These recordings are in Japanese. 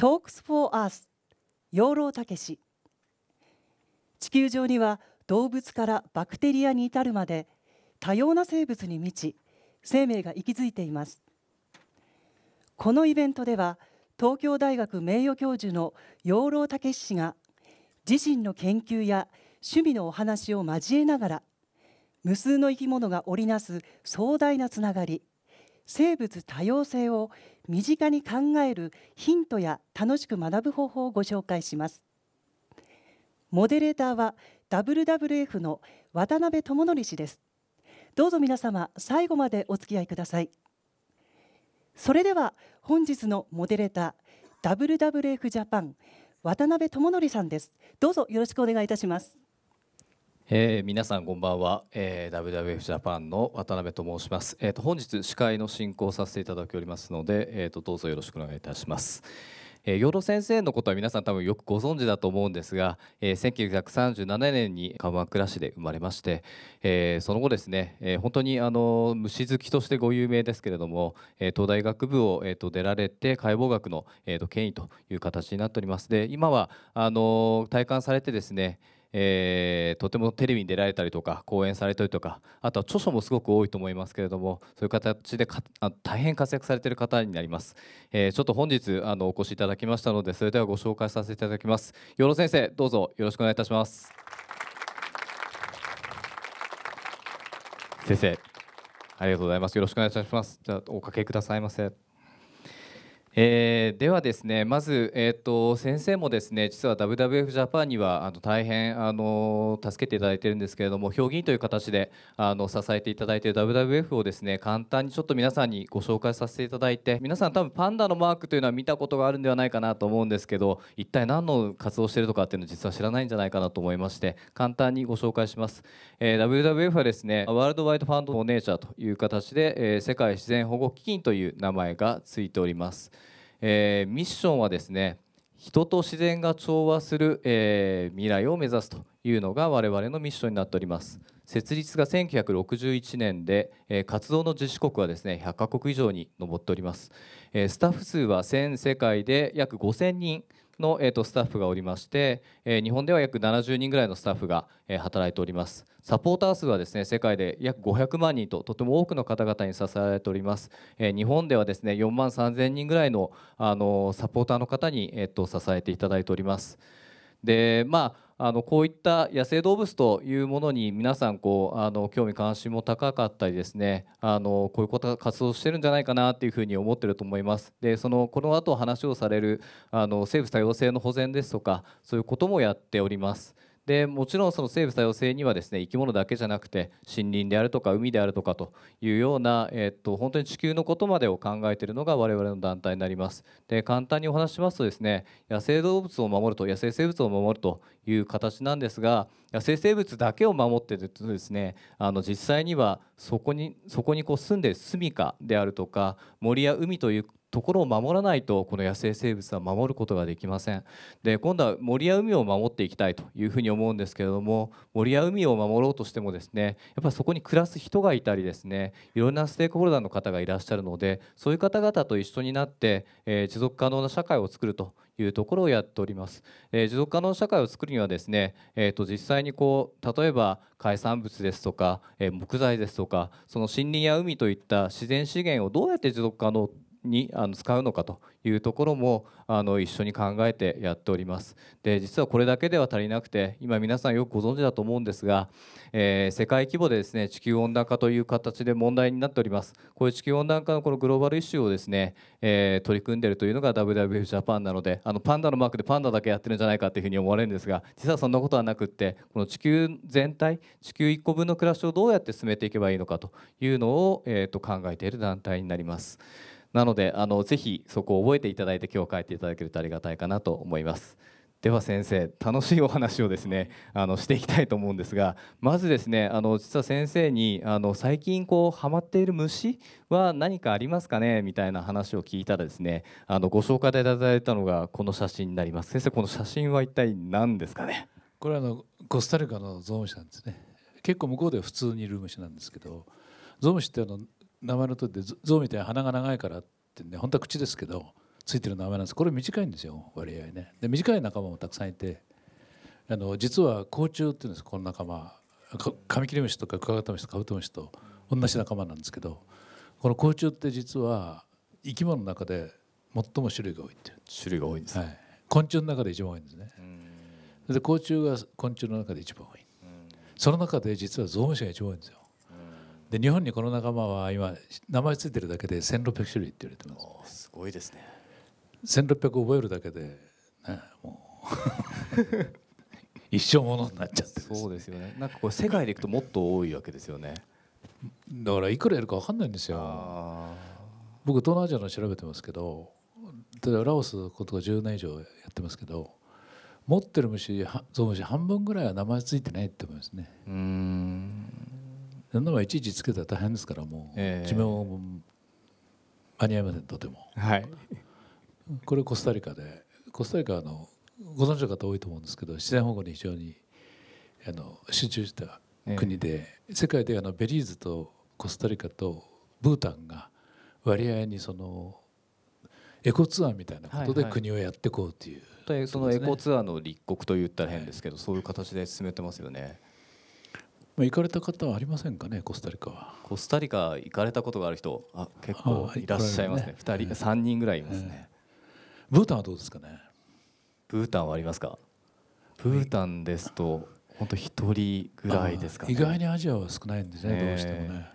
Talks for Earth 養老たけし。地球上には動物からバクテリアに至るまで多様な生物に満ち、生命が息づいています。このイベントでは東京大学名誉教授の養老たけし氏が自身の研究や趣味のお話を交えながら、無数の生き物が織りなす壮大なつながり、生物多様性を身近に考えるヒントや楽しく学ぶ方法をご紹介します。モデレーターは WWF の渡辺智則氏です。どうぞ皆様最後までお付き合いください。それでは本日のモデレーター WWF ジャパン渡辺智則さんです。どうぞよろしくお願いいたします。皆さんこんばんは、WWF ジャパンの渡辺と申します。本日司会の進行をさせていただきおりますので、どうぞよろしくお願いいたします。養老先生のことは皆さん多分よくご存知だと思うんですが、1937年に鎌倉市で生まれまして、その後ですね、本当に虫好きとしてご有名ですけれども、東大学部を出られて解剖学の権威という形になっております。で、今は退官されてですね、とてもテレビに出られたりとか講演されたりとか、あとは著書もすごく多いと思いますけれども、そういう形で大変活躍されている方になります。ちょっと本日お越しいただきましたので、それではご紹介させていただきます。養老先生、どうぞよろしくお願いいたします。先生、ありがとうございます。よろしくお願いいたします。じゃあおかけくださいませ。ではですね、まず、先生もですね、実は WWF ジャパンには大変助けていただいているんですけれども、評議員という形で支えていただいている WWF をですね、簡単にちょっと皆さんにご紹介させていただいて、皆さん多分パンダのマークというのは見たことがあるんではないかなと思うんですけど、一体何の活動しているとかっていうのは実は知らないんじゃないかなと思いまして、簡単にご紹介します。WWF はですね、ワールドワイドファンドフォーネーチャーという形で、世界自然保護基金という名前がついております。ミッションはですね、人と自然が調和する、未来を目指すというのが我々のミッションになっております。設立が1961年で、活動の実施国はですね100カ国以上に上っております。スタッフ数は全世界で約5000人のスタッフがおりまして、日本では約70人ぐらいのスタッフが働いております。サポーター数はですね、世界で約500万人ととても多くの方々に支えられております。日本ではですね4万3000人ぐらいのサポーターの方に支えていただいております。で、まあこういった野生動物というものに皆さん興味関心も高かったりですね、こういうこと活動してるんじゃないかなっていうふうに思ってると思います。で、この後話をされる生物多様性の保全ですとか、そういうこともやっております。で、もちろんその生物多様性にはですね、生き物だけじゃなくて森林であるとか海であるとかというような、本当に地球のことまでを考えているのが我々の団体になります。で、簡単にお話しますとですね、野生動物を守ると、野生生物を守るという形なんですが、野生生物だけを守っているとですね、実際にはそこに住んでいる住処であるとか、森や海というところを守らないと、この野生生物は守ることができません。で、今度は森や海を守っていきたいというふうに思うんですけれども、森や海を守ろうとしてもですね、やっぱりそこに暮らす人がいたりですね、いろんなステークホルダーの方がいらっしゃるので、そういう方々と一緒になって、持続可能な社会を作るというところをやっております。持続可能社会を作るにはですね、実際に例えば海産物ですとか、木材ですとか、その森林や海といった自然資源をどうやって持続可能に使うのかというところも一緒に考えてやっております。で、実はこれだけでは足りなくて、今皆さんよくご存知だと思うんですが、世界規模でですね、地球温暖化という形で問題になっております。こういう地球温暖化のこのグローバルイシューをですね、取り組んでいるというのが WWF ジャパンなので、パンダのマークでパンダだけやってるんじゃないかというふうに思われるんですが、実はそんなことはなくって、この地球全体、地球1個分の暮らしをどうやって進めていけばいいのかというのを考えている団体になります。なのでぜひそこを覚えていただいて、今日帰っていただけるとありがたいかなと思います。では先生、楽しいお話をですねしていきたいと思うんですが、まずですね実は先生に最近ハマっている虫は何かありますかねみたいな話を聞いたらですね、ご紹介いただいたのがこの写真になります。先生、この写真は一体何ですかね。これはコスタリカのゾウムシなんですね。結構向こうでは普通にいる虫なんですけど、ゾウムシって名前のとおりで、ゾウみたいな鼻が長いからってね、本当は口ですけどついてるのはダメなんです。これ短いんですよ割合ね。で短い仲間もたくさんいて、実は甲虫っていうんです。この仲間カミキリムシとかクワガタムシとかカブトムシと同じ仲間なんですけど、この甲虫って実は生き物の中で最も種類が多いっていう。種類が多いんですね、はい。昆虫の中で一番多いんですね。で甲虫が昆虫の中で一番多い。その中で実はゾウムシが一番多いんですよ。で日本にこの仲間は今名前ついてるだけで1600種類って言われてます。すごいですね。1600覚えるだけで、ね、もう一生ものになっちゃってですね。そうですよね。なんかこう世界でいくともっと多いわけですよね。だからいくらやるか分かんないんですよ。あ僕東南アジアの調べてますけど、ラオスのことが10年以上やってますけど、持ってる虫ゾウムシ半分ぐらいは名前ついてないって思いますね。そんなのいちいちつけたら大変ですから、もう寿命も間に合いませんとても、はい、これコスタリカはご存知の方多いと思うんですけど、自然保護に非常に集中した国で、世界でベリーズとコスタリカとブータンが割合にそのエコツアーみたいなことで国をやっていこうという、はいはい、そのエコツアーの立国といったら変ですけど、はい、そういう形で進めてますよね。行かれた方はありませんかね。コスタリカはコスタリカ行かれたことがある人結構いらっしゃいますね。2人、3人ぐらいいますね。ブータンはどうですかね。ブータンはありますか。ブータンですと本当1人ぐらいですかね。意外にアジアは少ないんですね、どうしてもね。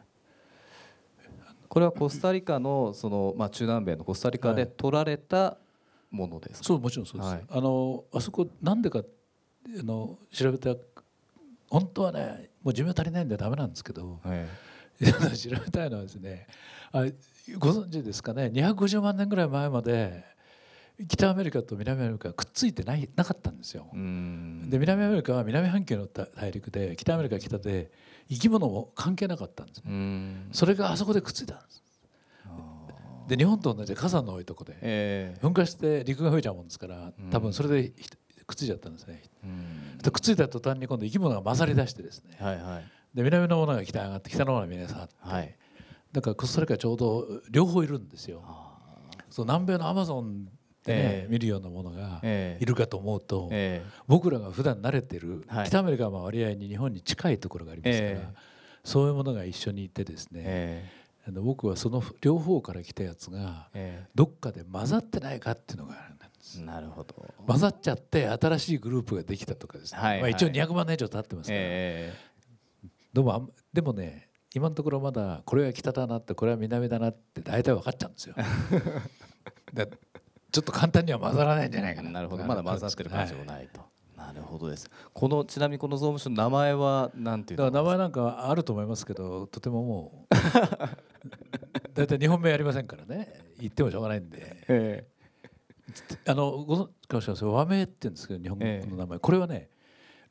これはコスタリカの、中南米のコスタリカで取られたものですか。はい、そうもちろんそうです、はい。あそこなんでか調べた、本当はねもう寿命足りないんでダメなんですけど、はい、調べたいのはですね、ご存知ですかね、250万年ぐらい前まで北アメリカと南アメリカがくっついてなかったんですよ。で南アメリカは南半球の大陸で、北アメリカは北で生き物も関係なかったんですね。それがあそこでくっついたんです。で日本と同じで火山の多いとこで、噴火して陸が増えちゃうもんですから、多分それでくっついちゃったんですね。でくっついた途端に今度生き物が混ざり出してですね、はいはい、で南のものが北に上がって、北のものが南に下がって、はい、だからコスタリカちょうど両方いるんですよ。そう南米のアマゾンでね、見るようなものがいるかと思うと、僕らが普段慣れてる北アメリカは割合に日本に近いところがありますから、そういうものが一緒にいてですね、僕はその両方から来たやつがどっかで混ざってないかっていうのがあるんです。なるほど。混ざっちゃって新しいグループができたとかですね、はいはい、一応200万年以上経ってますから、でもね今のところまだこれは北だなってこれは南だなって大体分かっちゃうんですよ。だちょっと簡単には混ざらないんじゃないかな。なるほど。まだ混ざってる感じもないと、はい、なるほどです。ちなみにこのゾウムシの名前はなんていうのですか。名前なんかあると思いますけど、とてももうだいたい日本名やりませんからね、言ってもしょうがないんで、ご存知かもしれません、和名って言うんですけど日本の名前、これはね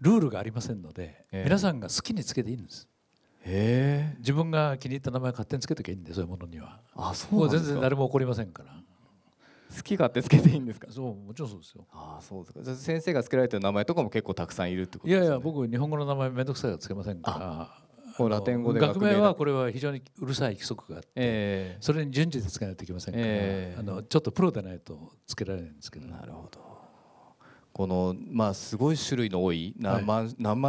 ルールがありませんので、皆さんが好きにつけていいんです。自分が気に入った名前勝手につけときゃいいんで、そういうものには。あ、そうなんですか。もう全然誰も怒りませんから。好き勝手つけていいんですか。そうもちろんそうですよ。ああそうですか。じゃあ先生がつけられてる名前とかも結構たくさんいるってことですね。いやいや僕日本語の名前めんどくさいからつけませんから。ラテン語で学名はこれは非常にうるさい規則があって、それに順次でつけないといけませんから、ちょっとプロでないとつけられないんですけど。なるほど。このすごい種類の多い何万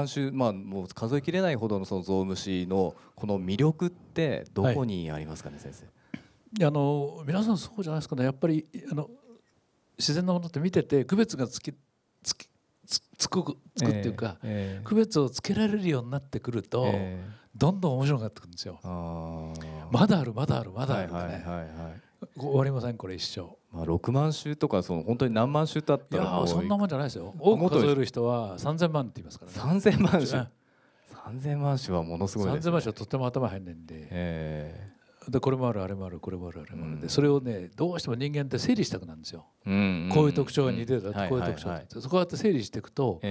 種、もう数えきれないほどのそのゾウムシのこの魅力ってどこにありますかね、はい、先生。皆さんそうじゃないですかね。やっぱり自然なものって見てて区別がつくっていうか、区別をつけられるようになってくると、どんどん面白くなってくるんですよ。まだあるとかね、はいはいはいはい、終わりませんこれ一生。6万種とか本当に何万種だったら、いやそんなもんじゃないですよ。多く数える人は3000万って言いますからね。3000万種はものすごいですね。3000万種はとても頭入んないんで、でこれもあるあれもあるこれもあるあれもあるで、それをねどうしても人間って整理したくなるんですよ。こういう特徴が似てるだと、こういう特徴が似てる、そこをやって整理していくと、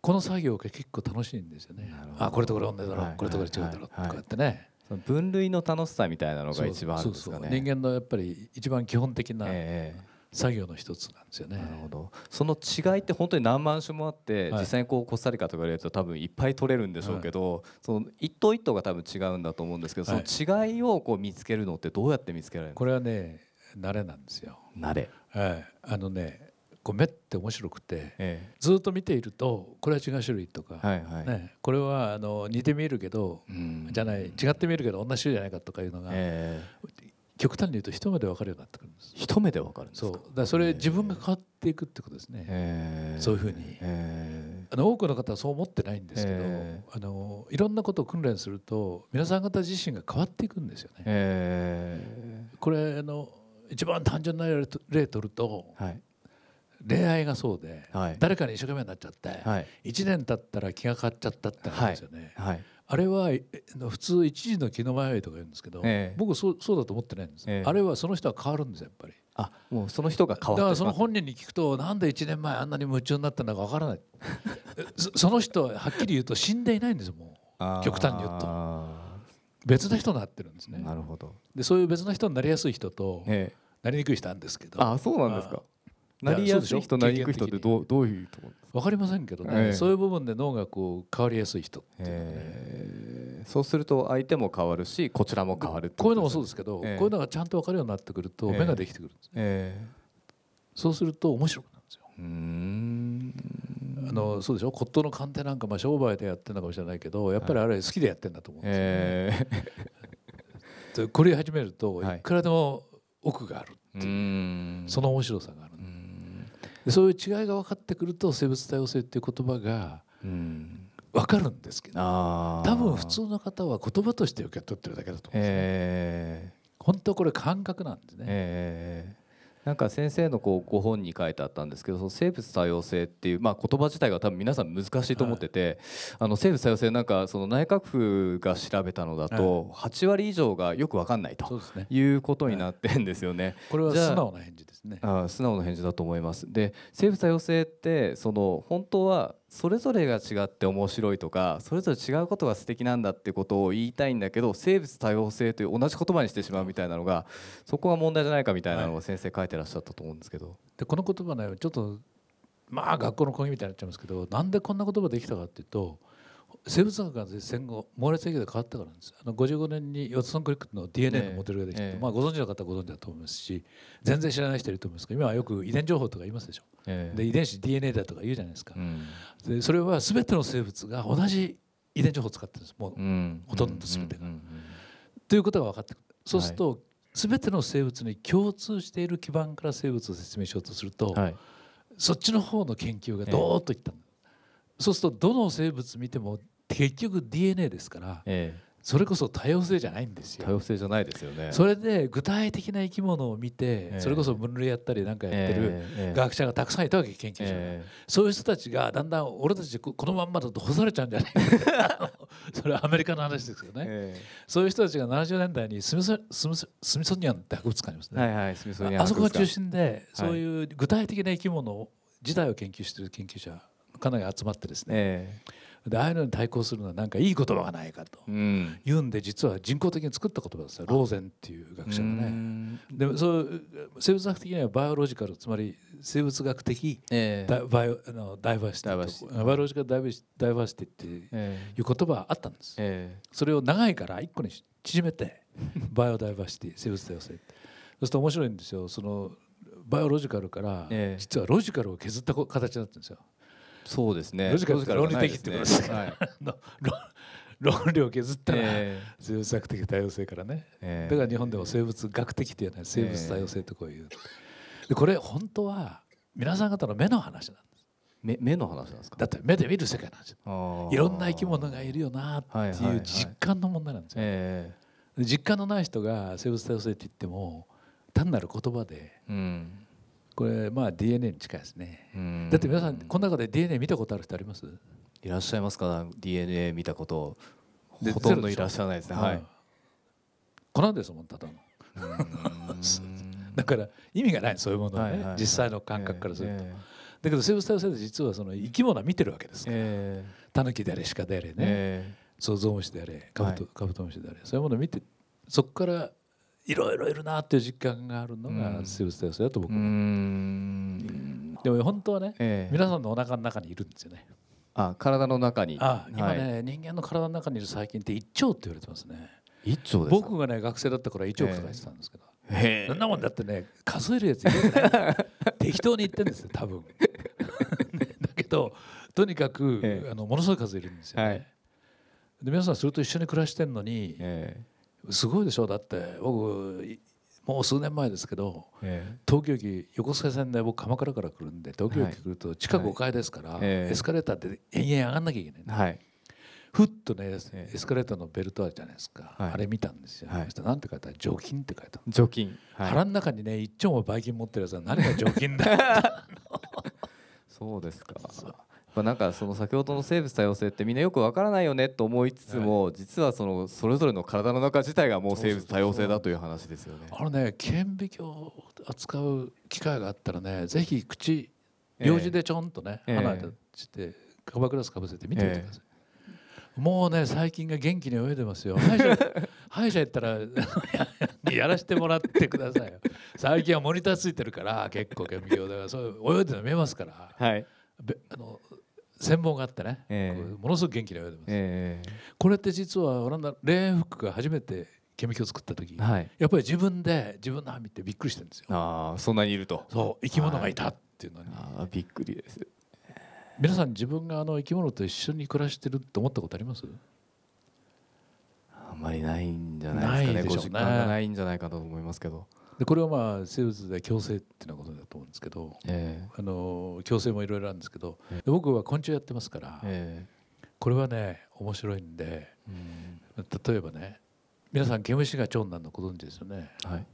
この作業が結構楽しいんですよね。あこれとこれ同じだろ、これとこれ違うだろ、こうやってね、その分類の楽しさみたいなのが一番あるんですかね。そう人間のやっぱり一番基本的な作業の一つなんですよね。なるほど。その違いって本当に何万種もあって、はい、実際にコスタリカとかでやると多分いっぱい取れるんでしょうけど、はい、その一頭一頭が多分違うんだと思うんですけど、はい、その違いを見つけるのってどうやって見つけられるんですか。これはね慣れなんですよ。慣れ、あのね、こう目って面白くて、ずっと見ているとこれは違う種類とか、ね、これはあの似て見えるけど、じゃない違って見えるけど同じ種類じゃないかとかいうのが、極端に言うと一目で分かるようになってくるんです。一目で分かるんですか。そうだからそれ自分が変わっていくってことですね、そういうふうに、あの多くの方はそう思ってないんですけど、あのいろんなことを訓練すると皆さん方自身が変わっていくんですよね、これあの一番単純な例取ると、恋愛がそうで、誰かに一生懸命になっちゃって、1年経ったら気が変わっちゃったってなんですよね、あれは普通一時の気の迷いとか言うんですけど、僕そうだと思ってないんです、あれはその人は変わるんですよ、やっぱり。あ、もうその人が変わって、だからその本人に聞くと、なんで1年前あんなに夢中になったのかわからないその人ははっきり言うと死んでいないんですよ、もう極端に言うと別の人になってるんですね。なるほど。でそういう別の人になりやすい人と、なりにくい人なんですけど。あ、そうなんですか。なりやすい人なりにくい人ってどういうところ分かりませんけどね、そういう部分で脳がこう変わりやすい人っていう、そうすると相手も変わるしこちらも変わるってことですね。こういうのもそうですけど、こういうのがちゃんと分かるようになってくると目ができてくるんですね、そうすると面白くなるんですよ。あのそうでしょ、骨董の鑑定なんか、商売でやってるのかもしれないけど、やっぱりあれ好きでやってるんだと思うんですよ、これ始めるといくらでも奥があるっていう、その面白さがあるんです。そういう違いが分かってくると生物多様性っていう言葉が分かるんですけど、多分普通の方は言葉として受け取ってるだけだと思うんですね、本当これ感覚なんですね、なんか先生のこうご本に書いてあったんですけど、その生物多様性っていう、言葉自体が多分皆さん難しいと思ってて、あの生物多様性、なんかその内閣府が調べたのだと8割以上がよく分かんないということになってるんですよね、これは素直な返事ですね。素直な返事だと思います。で生物多様性ってその本当はそれぞれが違って面白いとか、それぞれ違うことが素敵なんだってことを言いたいんだけど、生物多様性という同じ言葉にしてしまうみたいなのが、そこが問題じゃないかみたいなのを先生書いてらっしゃったと思うんですけど、でこの言葉ね、ちょっと学校の講義みたいになっちゃいますけど、なんでこんな言葉できたかっていうと、生物学が戦後猛烈影響で変わったからなんです。あの55年にワトソン・クリックの DNA のモデルができて、ご存知の方はご存知だと思いますし、全然知らない人いると思いますけど、今はよく遺伝情報とか言いますでしょ、で遺伝子 DNA だとか言うじゃないですか、でそれは全ての生物が同じ遺伝情報を使ってるんです。もう、ほとんど全てが、ということが分かってくる。そうすると、全ての生物に共通している基盤から生物を説明しようとすると、そっちの方の研究がどーっといったんだ、そうするとどの生物見ても結局 DNA ですから、それこそ多様性じゃないんですよ。多様性じゃないですよね。それで具体的な生き物を見て、それこそ分類やったりなんかやってる学者がたくさんいたわけ、研究者が、そういう人たちがだんだん俺たちこのまんまだと干されちゃうんじゃないそれはアメリカの話ですけどね、そういう人たちが70年代にスミソニアンって博物館にますね、スミソニアン、あそこが中心で、そういう具体的な生き物自体を研究している研究者かなり集まってですね、でああいうのに対抗するのはなんかいい言葉がないかと言うんで、実は人工的に作った言葉ですよ、ローゼンっていう学者がね。でもそう生物学的にはバイオロジカル、つまり生物学的、ダイバーシティ、バイオロジカルダイバーシティっていう言葉があったんです、それを長いから一個に縮めてバイオダイバーシティ、生物多様性って、そうすると面白いんですよ。そのバイオロジカルから実はロジカルを削った形になってるんですよ。そうですね。ロジカルですから論理的ってことですから、論理を削ったら、生物学的多様性からね、だから日本でも生物学的っていうのは生物多様性ってこういう、でこれ本当は皆さん方の目の話なんです。 目の話なんですか。だって目で見る世界なんですよ。いろんな生き物がいるよなっていう実感の問題なんですよ、実感のない人が生物多様性って言っても単なる言葉で、これDNA に近いですね。だって皆さんこの中で DNA 見たことある人あります？いらっしゃいますか？ DNA 見たことほとんどいらっしゃらないですね。こなんですもん、ただのだから意味がない、そういうものはね、実際の感覚からすると、だけど生物多様性って実はその生き物は見てるわけですから、タヌキであれ鹿であれね、ゾウムシであれカブトムシであれ、そういうものを見て、そこからいろいろいるなっていう実感があるのが生物多様性だと僕は、でも本当はね、皆さんのお腹の中にいるんですよね。体の中に。今ね、人間の体の中にいる細菌って1兆って言われてますね。1兆ですか。僕がね学生だった頃は1億とか言ってたんですけど、そんなもんだってね数えるやついるんじゃない適当に言ってんですよ多分だけどとにかく、ものすごい数いるんですよね、はい、で皆さんそれと一緒に暮らしてんのに、すごいでしょだって僕もう数年前ですけど、東京駅横須賀線で僕鎌倉から来るんで東京駅来ると地下5階ですから、エスカレーターって延々上がんなきゃいけないんで、はい、ふっとね、エスカレーターのベルトあるじゃないですか、はい、あれ見たんですよ、はい、なんて書いたら除菌って書いた除菌、はい、腹の中にね一丁もばい菌持ってるやつは何が除菌だそうですかなんかその先ほどの生物多様性ってみんなよくわからないよねと思いつつも、はい、実は それぞれの体の中自体がもう生物多様性だという話ですよね。あのね顕微鏡を扱う機会があったらねぜひ口両手でちょんとね、鼻でしてカバーグラスかぶせて見てみてください、もうね最近が元気に泳いでますよ歯医者行ったらやらせてもらってくださいよ最近はモニターついてるから結構顕微鏡だからそう泳いでるの見えますから、はい、専門があってね、ものすごく元気に泳いでます、これって実はオランダレーンフックが初めて顕微鏡を作った時、はい、やっぱり自分の歯見てびっくりしてるんですよ。あそんなにいるとそう生き物がいたっていうのに、はい、あびっくりです。皆さん自分が生き物と一緒に暮らしてるって思ったことあります？あんまりないんじゃないですかね。ご実感がないんじゃないかと思いますけど。でこれはまあ生物で共生っていうことだと思うんですけど、共生もいろいろあるんですけど、僕は昆虫やってますから、これはね面白いんで、例えばね皆さん毛虫が長男のご存知ですよね、はい、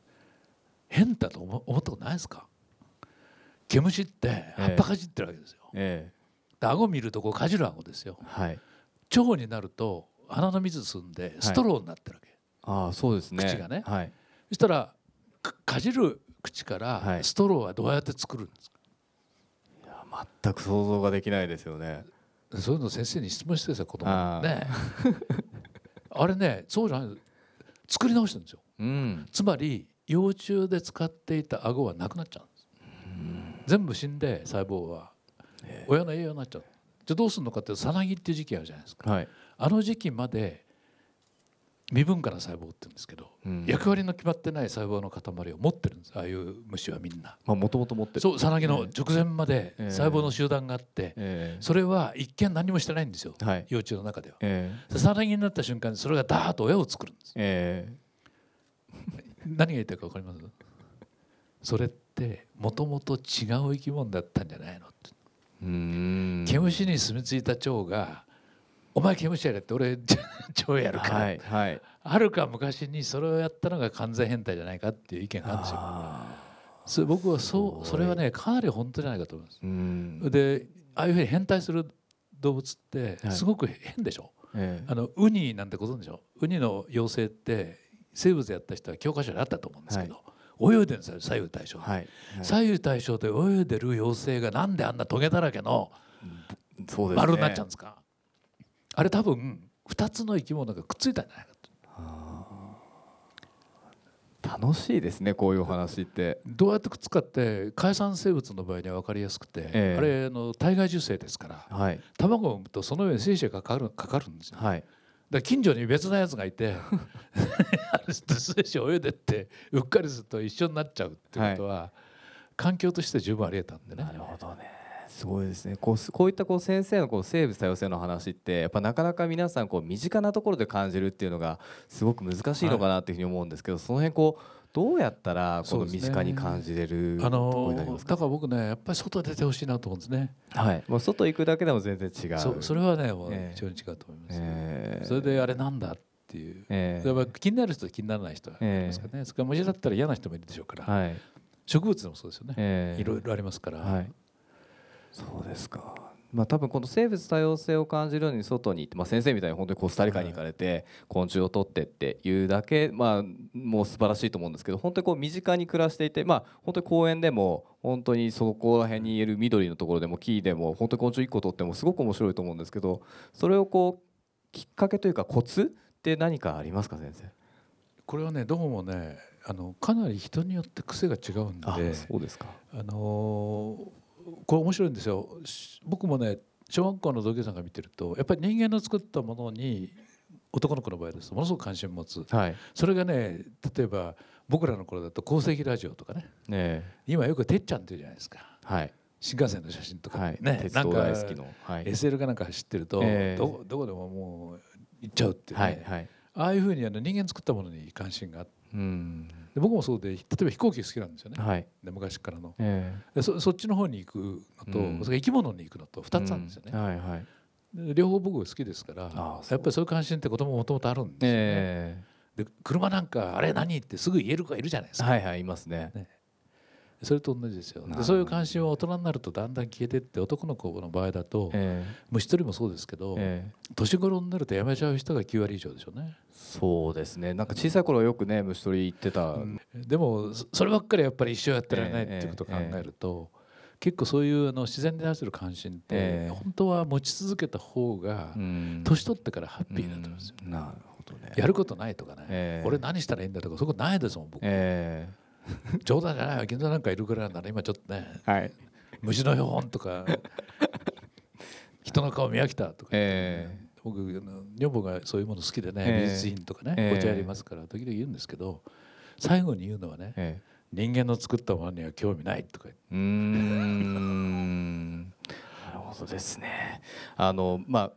変だと思ったことないですか？毛虫って葉っぱかじってるわけですよ、顎見るとこうかじる顎ですよ、はい、腸になると鼻の水吸うんでストローになってるわけ、はい、あそうですね、口がね、はい、そしたらかじる口からストローはどうやって作るんですか、はい、いや全く想像ができないですよね。そういうの先生に質問してさ子供にねあれねそうじゃない作り直してるんですよ、つまり幼虫で使っていた顎はなくなっちゃうんです。全部死んで細胞は親の栄養になっちゃう。じゃあどうするのかってさなぎっていう時期あるじゃないですか、はい、あの時期まで未分化な細胞って言うんですけど、役割の決まってない細胞の塊を持ってるんです。ああいう虫はみんなもともと持ってる。そうさなぎの直前まで細胞の集団があって、それは一見何もしてないんですよ、はい、幼虫の中では、さなぎになった瞬間にそれがダーッと親を作るんです、何が言ってるか分かります？それってもともと違う生き物だったんじゃないのって。毛虫に住み着いた蝶がお前毛虫やれって俺蝶やるから、はいはい、はるか昔にそれをやったのが完全変態じゃないかっていう意見があるんですよ。それ僕はそれはねかなり本当じゃないかと思います。でああいうふうに変態する動物ってすごく変でしょ、ウニなんてご存知でしょ。ウニの幼生って生物やった人は教科書にあったと思うんですけど、はい泳いでるんですよ左右対称、はいはい、左右対称で泳いでる妖精がなんであんなトゲだらけの丸になっちゃうんですか。そうですね、あれ多分2つの生き物がくっついたんじゃないかと。楽しいですねこういうお話って。どうやってくっつかって海産生物の場合には分かりやすくて、あれの体外受精ですから、はい、卵を産むとその上に精子がかかるんですよ、はいだ近所に別のやつがいてあれと水上泳いでってうっかりすると一緒になっちゃうっていうことは、はい、環境として十分ありえたんでね。なるほどねすごいですね。こういった先生の生物多様性の話ってやっぱなかなか皆さん身近なところで感じるっていうのがすごく難しいのかなっていうふうに思うんですけど、はい、その辺どうやったら身近に感じれる、ね、ところになりますか。だから僕ねやっぱり外出てほしいなと思うんですね、はい、もう外行くだけでも全然違う。 それはねもう非常に違うと思います、それであれなんだっていう、やっぱ気になる人と気にならない人がいますからね、それから虫だったら嫌な人もいるでしょうから、はい、植物でもそうですよね、いろいろありますから、はい、そうですか。多分この生物多様性を感じるように外に行って、先生みたいに本当にコスタリカに行かれて昆虫を取ってっていうだけ、もう素晴らしいと思うんですけど、本当に身近に暮らしていて、本当に公園でも本当にそこら辺にいる緑のところでも木でも本当に昆虫1個取ってもすごく面白いと思うんですけど、それをきっかけというかコツって何かありますか先生。これはねどうもねかなり人によって癖が違うんで。あ、そうですか。これ面白いんですよ。僕もね小学校の同級生が見てるとやっぱり人間の作ったものに男の子の場合ですものすごく関心を持つ、はい、それがね例えば僕らの頃だと鉱石ラジオとかね、今よくてっちゃんっていうじゃないですか、はい、新幹線の写真とか、はい、ね、鉄道大好きの、はい、SL かなんか走ってると、どこでももう行っちゃうっていう、ね、はいはい、ああいうふうに人間作ったものに関心があって、うん、で僕もそうで、例えば飛行機好きなんですよね、はい、で昔からの、で そっちの方に行くのと、うん、それ生き物に行くのと2つあるんですよね、うん、はいはい、両方僕好きですから、やっぱりそういう関心って子供もともとあるんですよね、で車なんかあれ何ってすぐ言える子がいるじゃないですか、はいはい、います ねそれと同じですよ。でそういう関心は大人になるとだんだん消えてって、男の子の場合だと、もう一人もそうですけど、年頃になるとやめちゃう人が9割以上でしょうね。そうですね、なんか小さい頃はよくね、虫取り行ってた、うん、でもそればっかりやっぱり一生やってられないっていうことを考えると、結構そういう自然に対する関心って、本当は持ち続けた方が年取ってからハッピーだと思うんですよ、なるほどね。やることないとかね、俺何したらいいんだとか、そこないですもん僕、冗談じゃないわ、銀座なんかいるぐらいなら今ちょっとね、はい、虫の標本とか人の顔見飽きたとか、僕女房がそういうもの好きでね、美術品とかね、お茶やりますから時々言うんですけど、最後に言うのはね、人間の作ったものには興味ないとか言って、なるほどですね。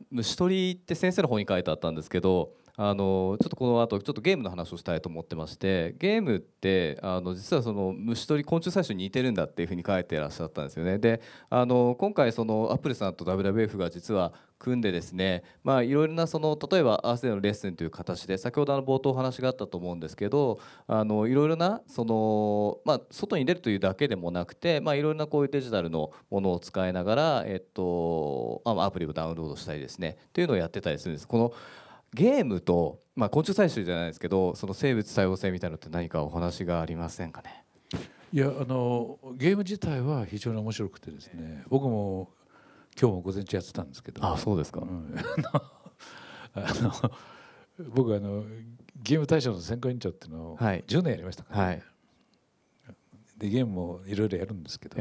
虫取りって先生の方に書いてあったんですけど、ちょっとこの後ちょっとゲームの話をしたいと思ってまして、ゲームって実はその虫取り、昆虫採取に似てるんだっていうふうに書いてらっしゃったんですよね。で今回そのアップルさんと WWF が実は組んでですね、まあいろいろなその例えばアースでのレッスンという形で、先ほど冒頭お話があったと思うんですけど、いろいろなその、まあ、外に出るというだけでもなくて、まあ、いろいろなこういうデジタルのものを使いながら、アプリをダウンロードしたりですねというのをやってたりするんです。このゲームと、まあ、昆虫採取じゃないですけど、その生物多様性みたいなのって何かお話がありませんかね。いやゲーム自体は非常に面白くてですね、僕も今日も午前中やってたんですけど。あ、そうですか、うん、僕ゲーム大賞の選考委員長っていうのを10年やりましたから、ね、はい、でゲームもいろいろやるんですけど、あ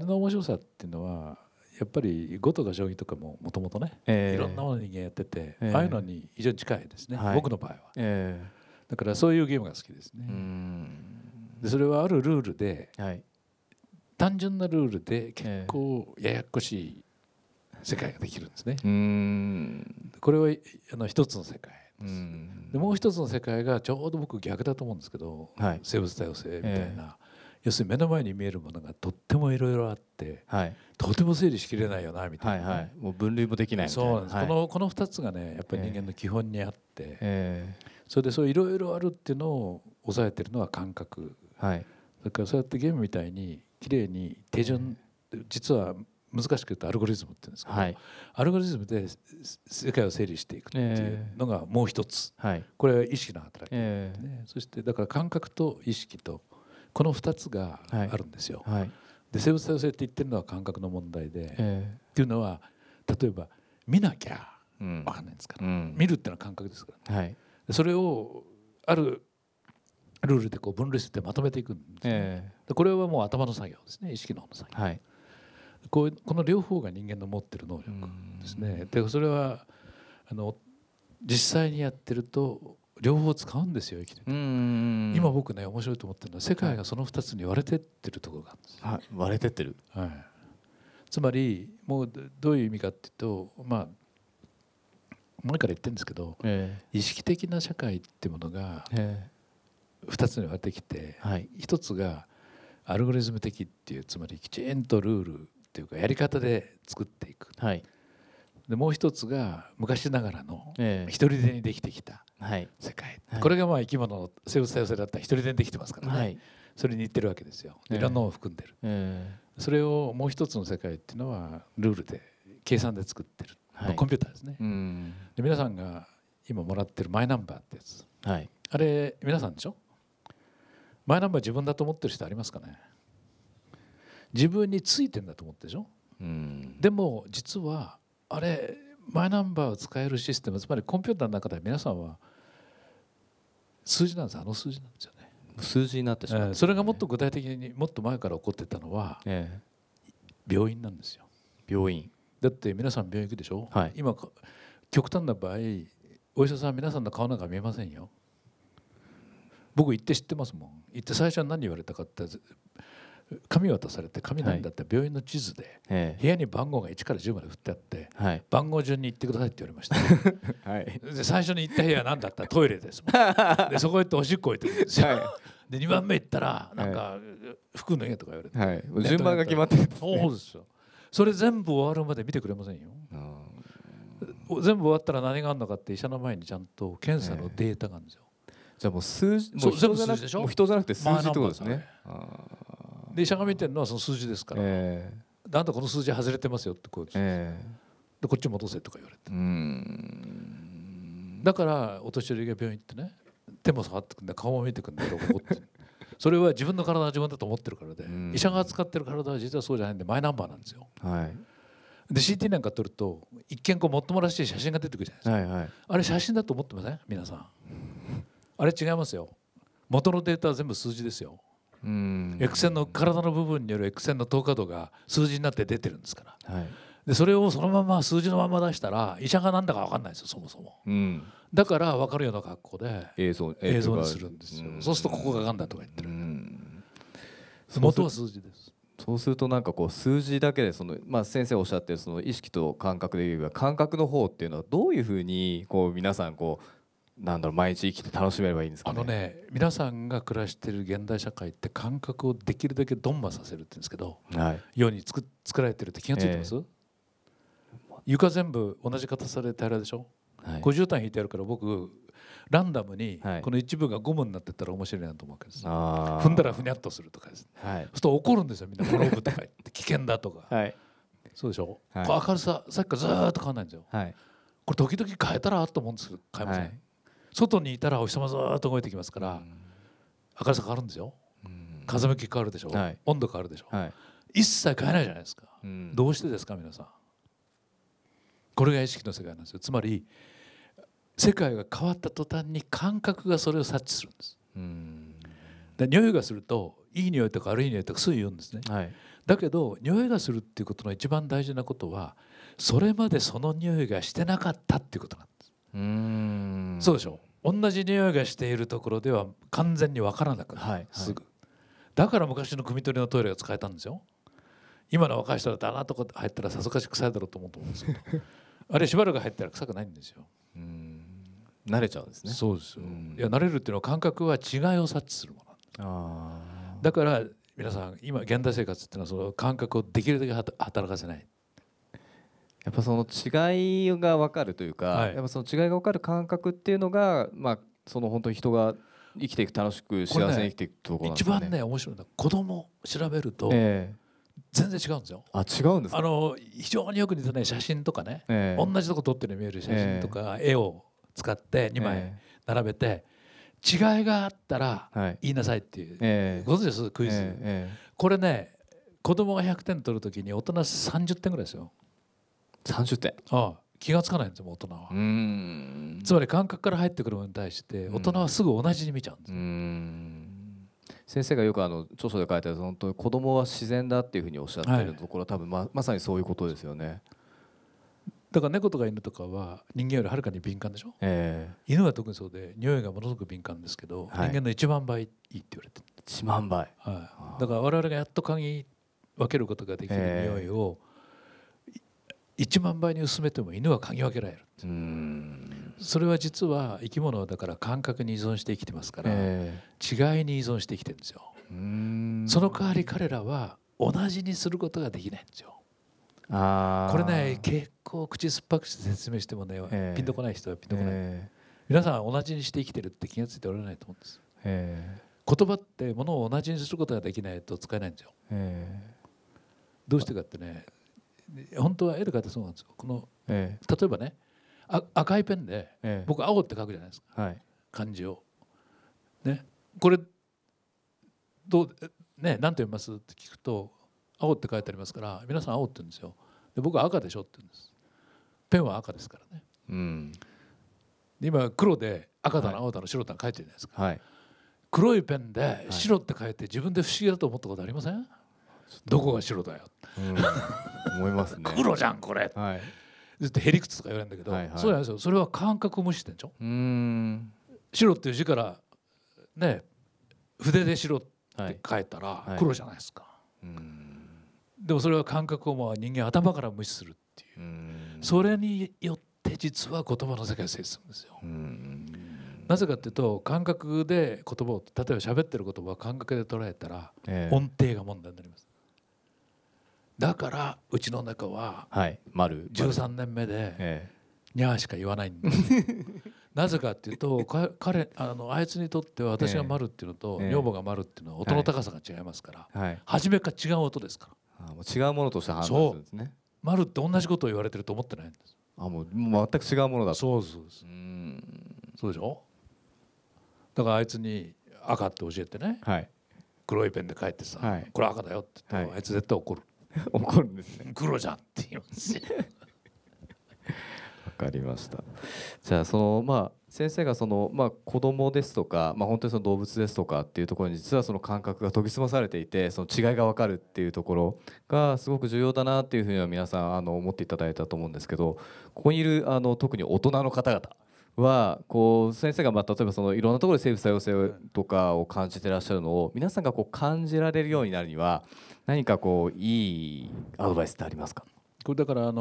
れの面白さっていうのはやっぱり碁とか将棋とかももともとね、いろんなもの人間やってて、ああいうのに非常に近いですね、僕の場合は、だからそういうゲームが好きですね。うん、でそれはあるルールで、単純なルールで結構ややこしい世界ができるんですね、これは一つの世界です。でもう一つの世界がちょうど僕逆だと思うんですけど、生物多様性みたいな、要するに目の前に見えるものがとってもいろいろあって、とても整理しきれないよなみたいな、もう分類もできないみたいな。そうなんです、この2つがねやっぱり人間の基本にあって、それでそういろいろあるっていうのを抑えてるのは感覚、だからそうやってゲームみたいにきれいに手順、実は難しく言うとアルゴリズムって言うんですけど、アルゴリズムで世界を整理していくっていうのがもう一つ、これは意識の働き、そしてだから感覚と意識とこの2つがあるんですよ、で生物多様性って言ってるのは感覚の問題で、っていうのは例えば見なきゃ分かんないんですから、見るっていうのは感覚ですから、それをあるルールでこう分類してまとめていくんです、これはもう頭の作業ですね、意識の方の作業、この両方が人間の持ってる能力ですね。でそれは実際にやってると両方使うんですよ、生きてて。今僕ね面白いと思ってるのは、世界がその2つに割れてってるところがあるんですよ、割れてってる、つまりもうどういう意味かっていうと、まあ前から言ってるんですけど、意識的な社会ってものが2つに割れてきて、1つがアルゴリズム的っていう、つまりきちんとルールっていうかやり方で作っていく、でもう一つが昔ながらの一人でにできてきた世界、これがまあ生き物の生物多様性だったら一人でにできてますからね、それに似てるわけですよ、いろんなのを含んでる、それをもう一つの世界っていうのはルールで計算で作ってる、コンピューターですね、で皆さんが今もらってるマイナンバーってやつ、あれ皆さんでしょ。マイナンバー自分だと思ってる人ありますかね。自分についてんだと思ってるでしょ、でも実はあれマイナンバーを使えるシステム、つまりコンピューターの中で皆さんは数字なんです。あの数字なんですよね。数字になってしまう、それがもっと具体的にもっと前から起こってたのは、病院なんですよ。病院だって皆さん病院行くでしょ、今極端な場合お医者さん皆さんの顔なんか見えませんよ。僕行って知ってますもん。行って最初は何言われたかって紙渡されて、紙なんだって病院の地図で部屋に番号が1から10まで振ってあって、はい、番号順に行ってくださいって言われました、はい、で最初に行った部屋は何だったらトイレですもん。でそこ行っておしっこ行ってるんですよ、はい、で2番目行ったらなんか服の部屋とか言われて、はい、順番が決まってるんですね。そうですよ。それ全部終わるまで見てくれませんよ。全部終わったら何があるのかって医者の前にちゃんと検査のデータがあるんですよ。じゃあもう数字、もう人じゃなくて、もう人じゃなくて数字ってことですね。で医者が見てるのはその数字ですから、あんたこの数字外れてますよってこう、でこっち戻せとか言われて、だからお年寄りが病院行ってね、手も触ってくんだ、顔も見てくんだと思ってそれは自分の体は自分だと思ってるからで、医者が扱ってる体は実はそうじゃないんでマイナンバーなんですよ、はい、で CT なんか撮ると一見こうもっともらしい写真が出てくるじゃないですか、はいはい、あれ写真だと思ってません皆さん。あれ違いますよ。元のデータは全部数字ですよ。X 線の体の部分による X 線の透過度が数字になって出てるんですから、はい、でそれをそのまま数字のまま出したら医者が何だか分かんないですよそもそも、だから分かるような格好で映像にするんですよ。そうするとここががんだとか言ってる、元は数字です。そうするとなんかこう数字だけでその、先生おっしゃってるその意識と感覚で言えば感覚の方っていうのはどういうふうにこう皆さんこうなんだろう毎日生きて楽しめればいいんですかね。皆さんが暮らしている現代社会って感覚をできるだけ鈍磨させるって言うんですけど、ように作られてるって気がついてます？床全部同じ硬さで平らでしょ、50単引いてあるから僕ランダムにこの一部がゴムになってったら面白いなと思うわけです、踏んだらふにゃっとするとかです、そうすると怒るんですよみんな、転ぶとか言って危険だとか、そうでしょ、明るささっきからずっと変わんないんですよ、これ時々変えたらと思うんですけど変えません、外にいたらお日様ずっと動いてきますから明るさ変わるんですよ、風向き変わるでしょ、温度変わるでしょ、一切変えないじゃないですか、どうしてですか皆さん。これが意識の世界なんですよ。つまり世界が変わった途端に感覚がそれを察知するんです。で匂いがするといい匂いとか悪い匂いとかすぐ言うんですね、だけど匂いがするっていうことの一番大事なことはそれまでその匂いがしてなかったっていうことなんです。そうでしょ。同じ匂いがしているところでは完全に分からなくなる、すぐ。だから昔の汲み取りのトイレが使えたんですよ。今の若い人だと穴とか入ったらさぞかし臭いだろうと思うと思うんですけどあれしばらく入ったら臭くないんですよ。慣れちゃうんですね。そうですよ。いや慣れるっていうのは感覚は違いを察知するものなんです。だから皆さん今現代生活っていうのはその感覚をできるだけ働かせない。やっぱその違いが分かるというか、やっぱその違いが分かる感覚っていうのが、その本当に人が生きていく楽しく幸せに生きていくところなんですね。一番ね面白いのは子供調べると全然違うんですよ。あ、違うんですか。非常によく似たね写真とかね、同じとこ撮ってるように見える写真とか、絵を使って2枚並べて、違いがあったら言いなさいっていう、ご存知ですクイズ、これね子供が100点取るときに大人30点ぐらいですよ。30点。気がつかないんですよ大人は。つまり感覚から入ってくるものに対して大人はすぐ同じに見ちゃうんです。先生がよく著書で書いてある本当に子供は自然だっていうふうにおっしゃっているところは多分 まさにそういうことですよね。だから猫とか犬とかは人間よりはるかに敏感でしょ、犬は特にそうで匂いがものすごく敏感ですけど、人間の1万倍いいって言われてる。1万倍、だから我々がやっと嗅ぎ分けることができる匂いを1万倍に薄めても犬は嗅ぎ分けられる。それは実は生き物だから感覚に依存して生きてますから、違いに依存して生きてるんですよ。その代わり彼らは同じにすることができないんですよ。これね結構口酸っぱくして説明してもね、ピンとこない人はピンとこない、皆さん同じにして生きてるって気がついておられないと思うんです、言葉ってものを同じにすることができないと使えないんですよ、どうしてかってね本当は絵で描いてそうなんですよ。例えばね赤いペンで、僕青って書くじゃないですか、漢字を、これどう、何て読みますって聞くと青って書いてありますから皆さん青って言うんですよ。で僕は赤でしょって言うんです。ペンは赤ですからね、で今黒で赤だの青だの白だの書いてるじゃないですか、黒いペンで白って書いて自分で不思議だと思ったことありません？どこが白だよ、思いますね黒じゃんこれ、ずっとへりくつとか言われるんだけど、そうなんですよ。それは感覚を無視してんでしょ。白っていう字からね、筆で白って書いたら黒じゃないですか、はいはい、でもそれは感覚をもう人間頭から無視するっていう、それによって実は言葉の世界を制するんですよ。なぜかっていうと感覚で言葉を例えば喋ってる言葉を感覚で捉えたら、音程が問題になります。だからうちの中は13年目でにゃーしか言わないんです、なぜかっていうと彼あいつにとっては私が丸っていうのと、女房が丸っていうのは音の高さが違いますから、はい、初めから違う音ですから、もう違うものとして判断するんですね。丸って同じことを言われてると思ってないんです。もう全く違うものだと。そうそうです。そうでしょ。だからあいつに赤って教えてね、はい、黒いペンで書いてさ、はい、これ赤だよって言ったらあいつ絶対怒る、怒るんですね。黒じゃんって言いますよ。わかりました。じゃあその先生が子供ですとか、本当にその動物ですとかっていうところに実はその感覚が研ぎ澄まされていて、その違いが分かるっていうところがすごく重要だなっていうふうには皆さん思っていただいたと思うんですけど、ここにいる特に大人の方々はこう先生が例えばそのいろんなところで生物多様性とかを感じてらっしゃるのを皆さんがこう感じられるようになるには何かこういいアドバイスってありますか？これだから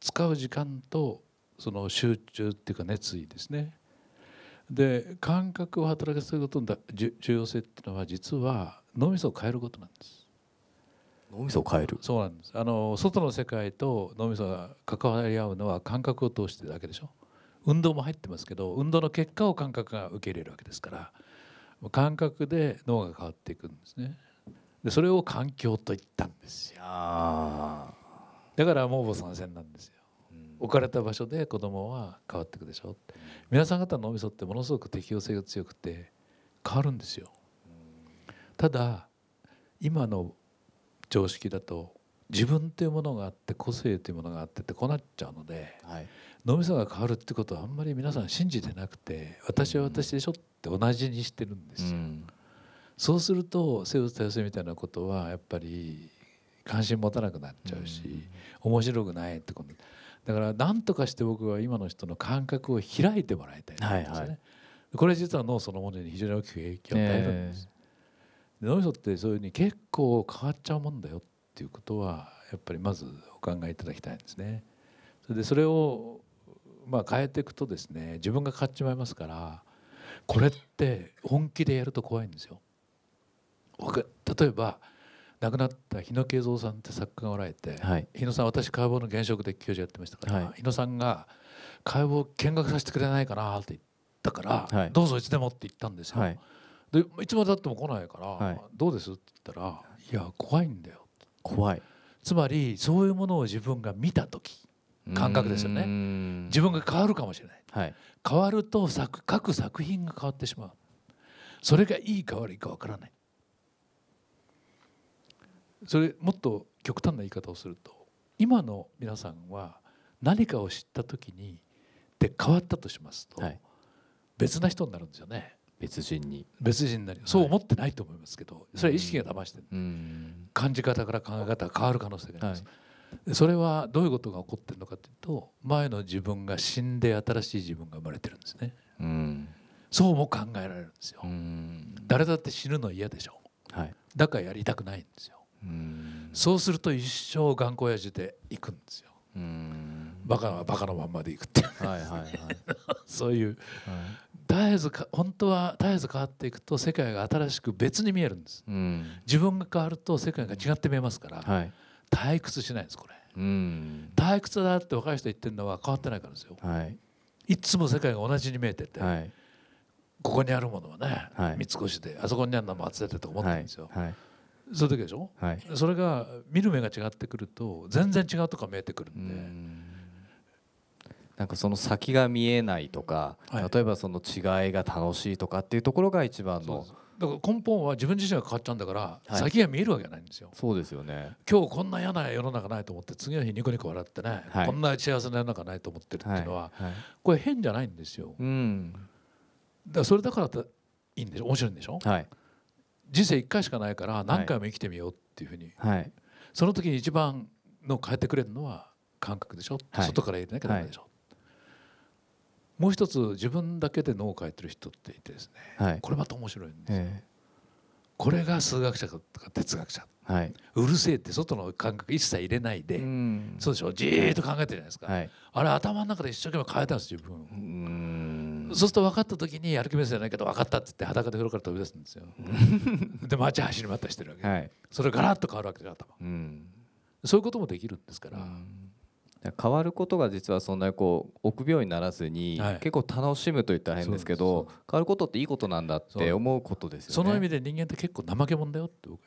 使う時間とその集中っていうか熱意ですね。で感覚を働かせることの重要性っていうのは実は脳みそを変えることなんです。脳みそを変える。そうなんです。外の世界と脳みそが関わり合うのは感覚を通してだけでしょ。運動も入ってますけど、運動の結果を感覚が受け入れるわけですから、感覚で脳が変わっていくんですね。でそれを環境と言ったんですよ。だからもうぼ参戦なんですよ。置かれた場所で子供は変わっていくでしょ。皆さん方の脳みそってものすごく適応性が強くて変わるんですよ。ただ今の常識だと自分というものがあって個性というものがあってってこうなっちゃうので、はい、脳みそが変わるってことはあんまり皆さん信じてなくて、私は私でしょって同じにしてるんですよ、そうすると生物多様性みたいなことはやっぱり関心持たなくなっちゃうし、面白くないってこと。だから何とかして僕は今の人の感覚を開いてもらいたいんですね、これ実は脳そのものに非常に大きく影響を与えるんです、脳みそってそういうふうに結構変わっちゃうもんだよということはやっぱりまずお考えいただきたいんですね。それでそれを変えていくとですね、自分が変わっちまいますから、これって本気でやると怖いんですよ。例えば亡くなった日野恵三さんって作家がおられて、日野さん私解剖の現職で教授やってましたから、日野さんが解剖見学させてくれないかなって言ったから、どうぞいつでもって言ったんですよ、でいつまでたっても来ないから、どうですって言ったら、いや怖いんだよ。怖い。つまりそういうものを自分が見た時、感覚ですよね。自分が変わるかもしれない、変わると各作品が変わってしまう。それがいいか悪いか分からない。それもっと極端な言い方をすると、今の皆さんは何かを知った時にで変わったとしますと、別な人になるんですよね。別人になる。そう思ってないと思いますけど、それは意識が騙してる、感じ方から考え方が変わる可能性があります、それはどういうことが起こってるのかというと、前の自分が死んで新しい自分が生まれてるんですね、そうも考えられるんですよ、誰だって死ぬの嫌でしょ、だからやりたくないんですよ、そうすると一生頑固親父で行くんですよ、バカはバカのまんまで行くって、そういう、本当は絶えず変わっていくと世界が新しく別に見えるんです、自分が変わると世界が違って見えますから、退屈しないんですこれ、退屈だって若い人言ってるのは変わってないからですよ、いつも世界が同じに見えてて、ここにあるものはね、三越であそこにあるのも厚手でと思ってるんですよ、そういう時でしょ、それが見る目が違ってくると全然違うとこが見えてくるんで、なんかその先が見えないとか、例えばその違いが楽しいとかっていうところが一番の。だから根本は自分自身が変わっちゃうんだから、先が見えるわけないんですよ。そうですよね。今日こんな嫌な世の中ないと思って次の日ニコニコ笑ってね、こんな幸せな世の中ないと思ってるっていうのは、これ変じゃないんですよ、だからそれだからいいんでしょ、面白いんでしょ、人生1回しかないから何回も生きてみようっていうふうに、その時に一番の変えてくれるのは感覚でしょ、外から入れなきゃダメでしょ、もう一つ自分だけで脳を描いてる人っていてですね、はい、これまた面白いんですよ、これが数学者とか哲学者、はい、うるせえって外の感覚一切入れないで、うん、そうでしょ、じーっと考えてるじゃないですか、はい、あれ頭の中で一生懸命変えたんです自分を、そうすると分かった時にやる気目線じゃないけど分かったって言って裸で風呂から飛び出すんですよで街走り回ったりしてるわけで、はい、それがガラッと変わるわけで頭、うん、そういうこともできるんですから、変わることが実はそんなにこう臆病にならずに、はい、結構楽しむといったら変ですけど、変わることっていいことなんだって思うことですよね。その意味で人間って結構怠け者だよって僕、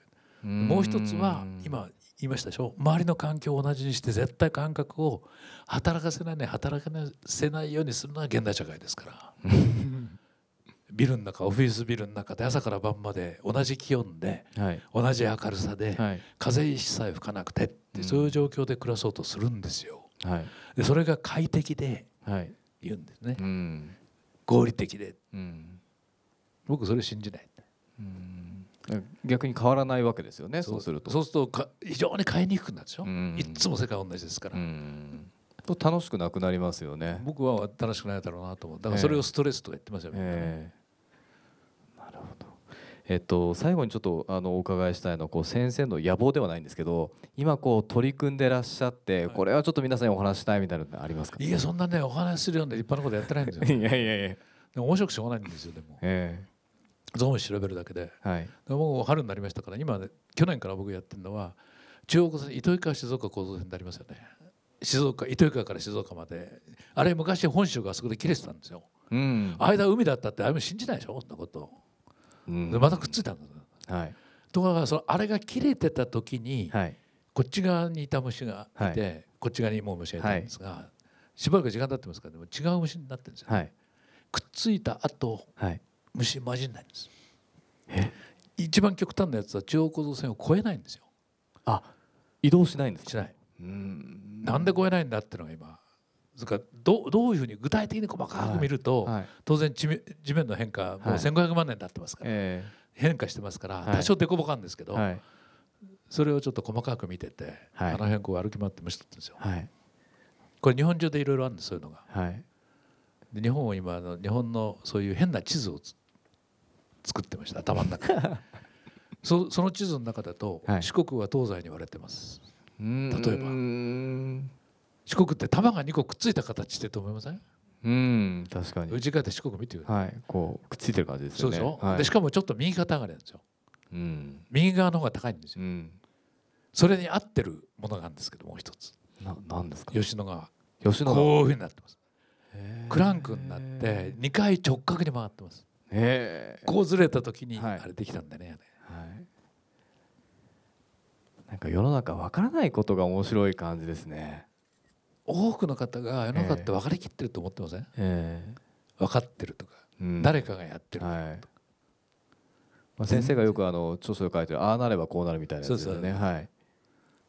もう一つは今言いましたでしょ、周りの環境を同じにして絶対感覚を働かせないようにするのは現代社会ですからビルの中、オフィスビルの中で朝から晩まで同じ気温で、はい、同じ明るさで、はい、風一切吹かなくてって、そういう状況で暮らそうとするんですよ、はい、でそれが快適で言うんですね、うん、合理的で、僕それ信じない、逆に変わらないわけですよね。そうすると非常に変えにくくなるでしょ、いつも世界同じですから、と楽しくなくなりますよね。僕は楽しくないだろうなと思う、だからそれをストレスとか言ってますよね、なるほど。最後にちょっとお伺いしたいのはこう先生の野望ではないんですけど、今こう取り組んでらっしゃって、はい、これはちょっと皆さんにお話したいみたいなのありますか。いや、そんなねお話するような立派なことやってないんですよいやいやいや、でも面白くしょうがないんですよ。でも、ゾーン調べるだけで、はい、もう春になりましたから今、ね、去年から僕やってるのは中央線糸魚川静岡構造線でありますよね。静岡、糸魚川から静岡まで、あれ昔本州があそこで切れてたんですよ、間海だったってあれも信じないでしょ、こんなこと、でまたくっついたんです、ところがそのあれが切れてた時に、こっち側にいた虫がいて、こっち側にもう虫がいたんですが、しばらく時間経ってますから、ね、違う虫になってるんですよ、くっついた後、虫混じんないんです。一番極端なやつは中央構造線を越えないんですよ。移動しないんですか。しない。なんで越えないんだってのが今、それから どういうふうに具体的に細かく見ると、当然地面の変化もう1500万年経ってますから、変化してますから多少デコボカんですけど、それをちょっと細かく見てて、あの辺こう歩き回って虫取ってるんですよ、これ日本中でいろいろあるんです、そういうのが、で日本は今日本のそういう変な地図を作ってました、頭の中でその地図の中だと、四国は東西に割れてます。例えば四国って玉が2個くっついた形ってと思いません？確かに。内側って四国見てください、こうくっついてる感じですよね。そうでしょ、でしかもちょっと右肩上がりなんですよ、右側の方が高いんですよ、それに合ってるものがあるんですけど、もう一つ何ですか。吉野川こういうふうになってます。クランクになって2回直角に回ってます。こうずれた時にあれできたんだね、なんか世の中分からないことが面白い感じですね。多くの方が世の中って分かりきってると思ってません？分かってるとか、誰かがやってるとか、先生がよく著書を書いてる、ああなればこうなるみたいなやつですよね。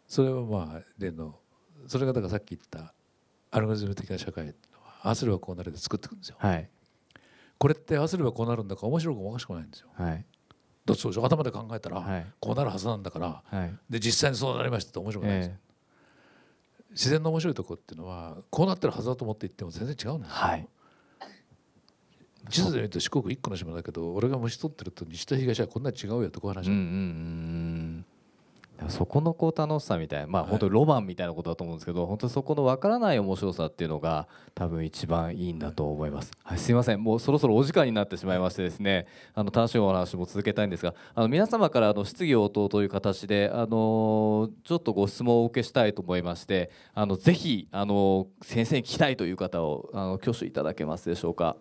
それはまあ例の、それがだからさっき言ったアルゴリズム的な社会はああすればこうなるで作っていくんですよ。これって合わせればこうなるんだから面白くもおかしくないんですよ、だそうでしょ、頭で考えたら、こうなるはずなんだから、で実際にそうなりましたって面白くないですよ、自然の面白いとこっていうのはこうなってるはずだと思って行っても全然違うんですよ、地図で見ると四国一個の島だけど、俺が虫取ってると西と東はこんなに違うよってこう話、そこのこう楽しさみたいな、本当にロマンみたいなことだと思うんですけど、本当にそこの分からない面白さっていうのが多分一番いいんだと思います、すいません、もうそろそろお時間になってしまいましてですね、楽しいお話も続けたいんですが、皆様から質疑応答という形で、ちょっとご質問をお受けしたいと思いまして、ぜひ先生に聞きたいという方を挙手いただけますでしょうか。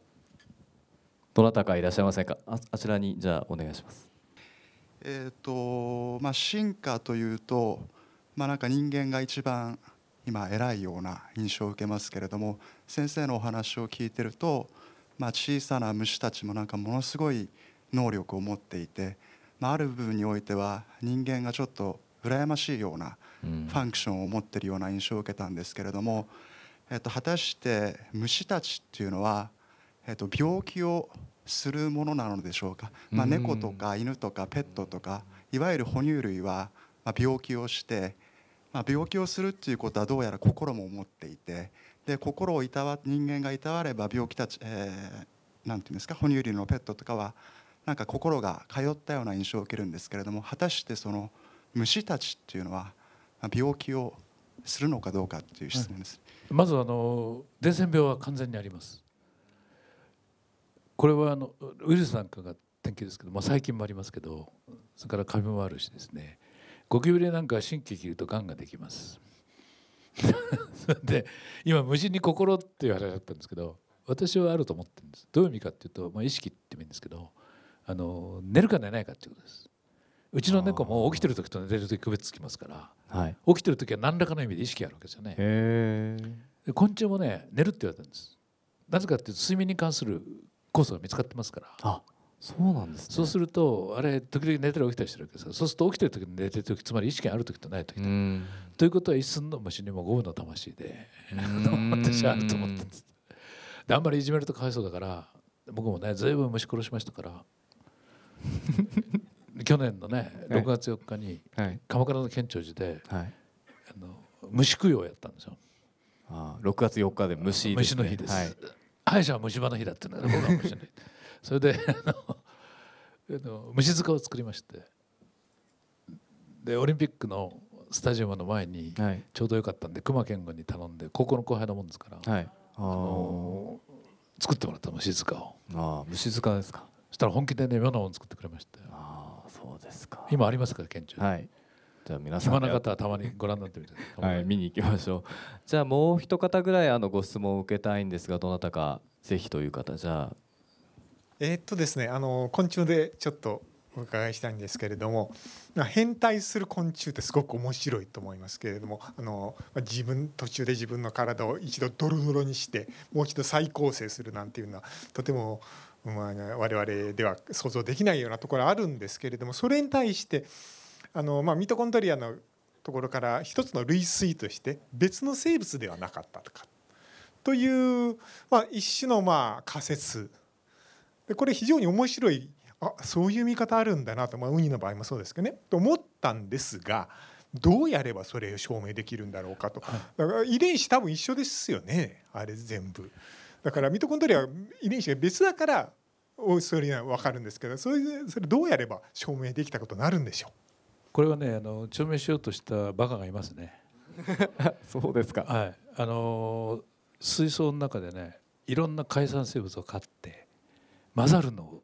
どなたかいらっしゃいませんか。 あちらにじゃあお願いします。進化というと、なんか人間が一番今偉いような印象を受けますけれども、先生のお話を聞いてると、小さな虫たちもなんかものすごい能力を持っていて、ある部分においては人間がちょっと羨ましいようなファンクションを持っているような印象を受けたんですけれども、果たして虫たちっていうのは、病気をするものなのでしょうか。猫とか犬とかペットとかいわゆる哺乳類は病気をして、病気をするっていうことはどうやら心も持っていて、で心をいたわ人間がいたわれば病気たち、なんていうんですか、哺乳類のペットとかはなんか心が通ったような印象を受けるんですけれども、果たしてその虫たちっていうのは病気をするのかどうかっていう質問です、はい、まず伝染病は完全にあります。これはウイルスなんかが典型ですけど、まあ、細菌もありますけど、それからカビもあるしですね、ゴキブリなんかは神経切るとがんができますで今虫に心っていう話だったんですけど、私はあると思ってるんです。どういう意味かっていうと、まあ、意識って意味ですけど、寝るか寝ないかっていうことです。うちの猫も起きてる時と寝てる時区別つきますから、はい、起きてる時は何らかの意味で意識あるわけですよね。へー。昆虫もね、寝るって言われたんです。なぜかっていうと睡眠に関する酵素が見つかってますから。あ、そうなんですね。そうするとあれ時々寝たり起きたりしてるわけですから、そうすると起きてる時に寝てる時、つまり意識がある時とない時と、ということは一寸の虫にも五分の魂で私はあると思ってるんです。であんまりいじめるとかわいそうだから、僕もねずいぶん虫殺しましたから去年のね6月4日に鎌倉の県庁寺で、はい、虫供養をやったんですよ。あ、6月4日で虫です、ね、虫の日です、はい、歯医者は虫歯の日だっていうのが僕は虫の日それで虫塚を作りまして、でオリンピックのスタジアムの前にちょうどよかったんで、熊健吾に頼んで、高校の後輩のもんですから、はい、作ってもらった虫塚を。あ、虫塚ですか。そしたら本気でね妙なもの作ってくれましたよ。あ、そうですか。今ありますから県庁、はい、じゃあ皆さん暇な方はたまにご覧になってみて、はい、見に行きましょう。じゃあもう一方ぐらいご質問を受けたいんですが、どなたかぜひという方。じゃあですね、昆虫でちょっとお伺いしたいんですけれども、変態する昆虫ってすごく面白いと思いますけれども、途中で自分の体を一度ドロドロにしてもう一度再構成するなんていうのはとても我々では想像できないようなところあるんですけれども、それに対してミトコンドリアのところから一つの類推として別の生物ではなかったとかという、一種の仮説で、これ非常に面白い、そういう見方あるんだなと、ウニの場合もそうですけどねと思ったんですが、どうやればそれを証明できるんだろうかと。だから遺伝子多分一緒ですよね、あれ全部。だからミトコンドリアは遺伝子が別だからそれは分かるんですけど、それどうやれば証明できたことになるんでしょう。これはね、証明しようとしたバカがいますねそうですか、はい、水槽の中でね、いろんな海産生物を飼って混ざるのを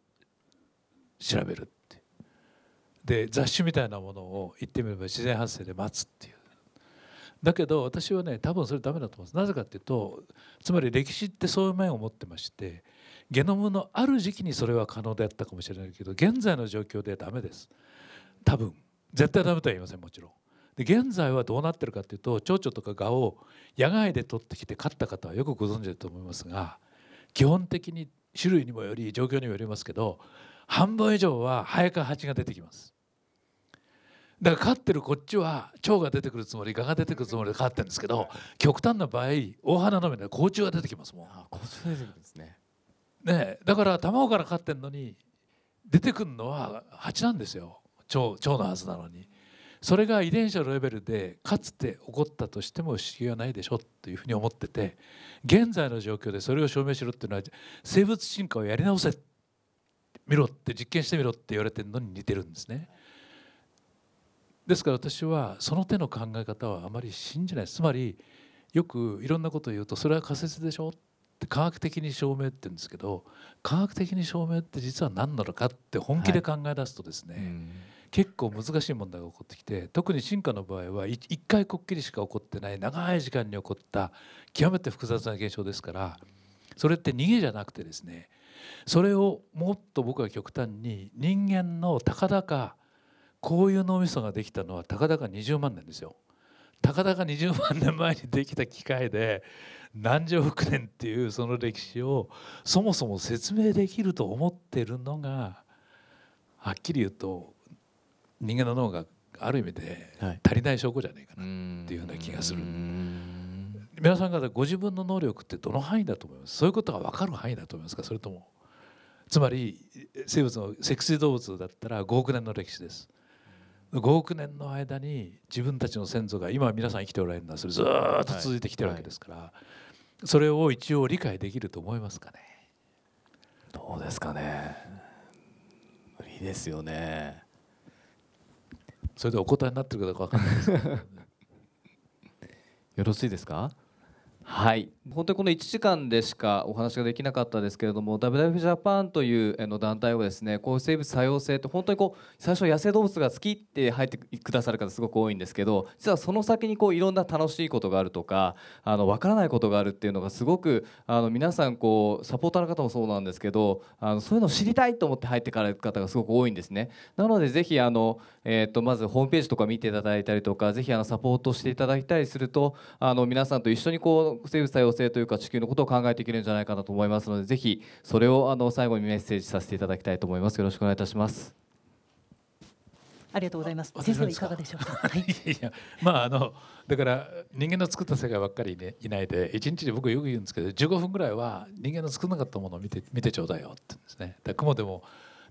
調べるって、で雑種みたいなものを言ってみれば自然発生で待つっていう。だけど私はね、多分それダメだと思うんです。なぜかっていうと、つまり歴史ってそういう面を持ってまして、ゲノムのある時期にそれは可能であったかもしれないけど、現在の状況ではダメです。多分絶対ダメとは言いません、もちろん。で現在はどうなってるかっていうと、蝶々とか蛾を野外で取ってきて飼った方はよくご存知だと思いますが、基本的に種類にもより状況にもよりますけど、半分以上はハエかハチが出てきます。だから飼ってるこっちは蝶が出てくるつもり、蛾が出てくるつもりで飼ってるんですけど、極端な場合大花の目で甲虫が出てきますもん。あ、甲虫出てくるんですね。ねえ、だから卵から飼ってるのに出てくるのはハチなんですよ、蝶のはずなのに。それが遺伝子のレベルでかつて起こったとしても不思議はないでしょというふうに思ってて、現在の状況でそれを証明しろっていうのは、生物進化をやり直せみろって、実験してみろって言われてるのに似てるんですね。ですから私はその手の考え方はあまり信じない。つまりよくいろんなことを言うと、それは仮説でしょって、科学的に証明って言うんですけど、科学的に証明って実は何なのかって本気で考え出すとですね、はい、結構難しい問題が起こってきて、特に進化の場合は一回こっきりしか起こってない、長い時間に起こった極めて複雑な現象ですから、それって逃げじゃなくてですね、それをもっと僕は極端に、人間のたかだかこういう脳みそができたのはたかだか20万年ですよ。たかだか20万年前にできた機械で何十億年っていうその歴史をそもそも説明できると思ってるのが、はっきり言うと人間の脳がある意味で足りない証拠じゃないかなっていうような気がする。皆さん方ご自分の能力ってどの範囲だと思います？そういうことが分かる範囲だと思いますか？それともつまり生物の脊椎動物だったら5億年の歴史です。5億年の間に自分たちの先祖が、今皆さん生きておられるのはそれずっと続いてきてるわけですから、それを一応理解できると思いますかね。どうですかね。無理ですよね。それでお答えになってるかどうか分からないですよろしいですか。はい、本当にこの1時間でしかお話ができなかったですけれども、 WWF ジャパンという団体はですね、こう生物多様性って本当にこう最初野生動物が好きって入ってくださる方すごく多いんですけど、実はその先にこういろんな楽しいことがあるとか、分からないことがあるっていうのがすごく皆さんこうサポーターの方もそうなんですけど、そういうのを知りたいと思って入ってから方がすごく多いんですね。なのでぜひまずホームページとか見ていただいたりとか、ぜひサポートしていただいたりすると皆さんと一緒にこう生物多様性というか地球のことを考えていけるんじゃないかなと思いますので、ぜひそれを最後にメッセージさせていただきたいと思います。よろしくお願いいたします。ありがとうございます。先生いかがでしょうか。はい、いやだから人間の作った世界ばっかり、ね、いないで、1日で僕よく言うんですけど15分ぐらいは人間の作らなかったものを見てちょうだいよって言うんですね。だから雲でも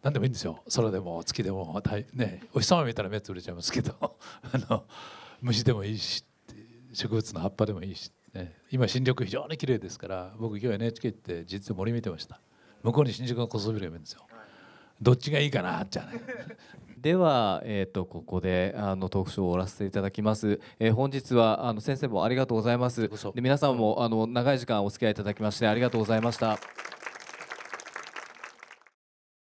何でもいいんですよ。空でも月でも、ね、お日様見たら目つぶれちゃいますけど虫でもいいし、植物の葉っぱでもいいし、今新緑非常に綺麗ですから、僕今日 NHK って実は森見てました。向こうに新宿の高層ビルが見えるんですよ。どっちがいいかなじゃないでは、ここでトークショーを終わらせていただきます。本日は先生もありがとうございます。で皆さんも長い時間お付き合いいただきましてありがとうございました。